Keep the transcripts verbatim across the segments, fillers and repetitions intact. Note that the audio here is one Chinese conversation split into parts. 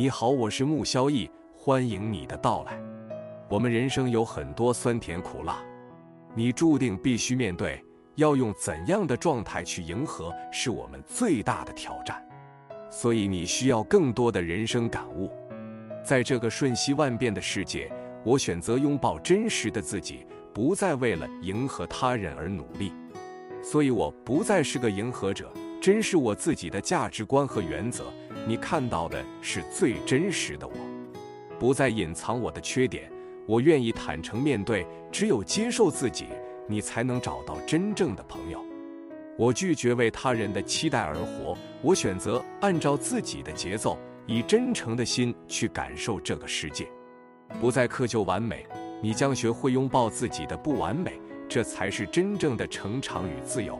你好，我是穆萧逸，欢迎你的到来。我们人生有很多酸甜苦辣，你注定必须面对，要用怎样的状态去迎合，是我们最大的挑战。所以你需要更多的人生感悟。在这个瞬息万变的世界，我选择拥抱真实的自己，不再为了迎合他人而努力。所以我不再是个迎合者，真是我自己的价值观和原则。你看到的是最真实的我，不再隐藏我的缺点，我愿意坦诚面对。只有接受自己，你才能找到真正的朋友。我拒绝为他人的期待而活，我选择按照自己的节奏，以真诚的心去感受这个世界，不再苛求完美。你将学会拥抱自己的不完美，这才是真正的成长与自由。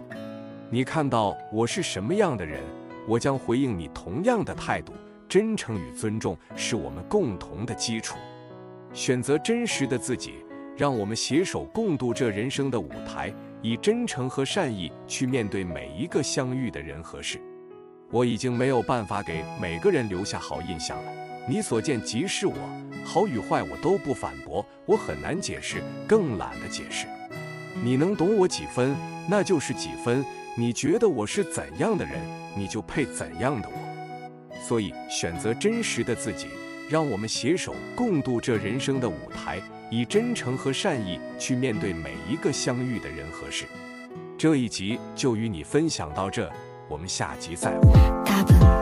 你看到我是什么样的人，我将回应你同样的态度。真诚与尊重是我们共同的基础。选择真实的自己，让我们携手共度这人生的舞台，以真诚和善意去面对每一个相遇的人和事。我已经没有办法给每个人留下好印象了，你所见即是我，好与坏我都不反驳。我很难解释，更懒得解释。你能懂我几分，那就是几分。你觉得我是怎样的人，你就配怎样的我。所以选择真实的自己，让我们携手共度这人生的舞台，以真诚和善意去面对每一个相遇的人和事。这一集就与你分享到这，我们下集再会。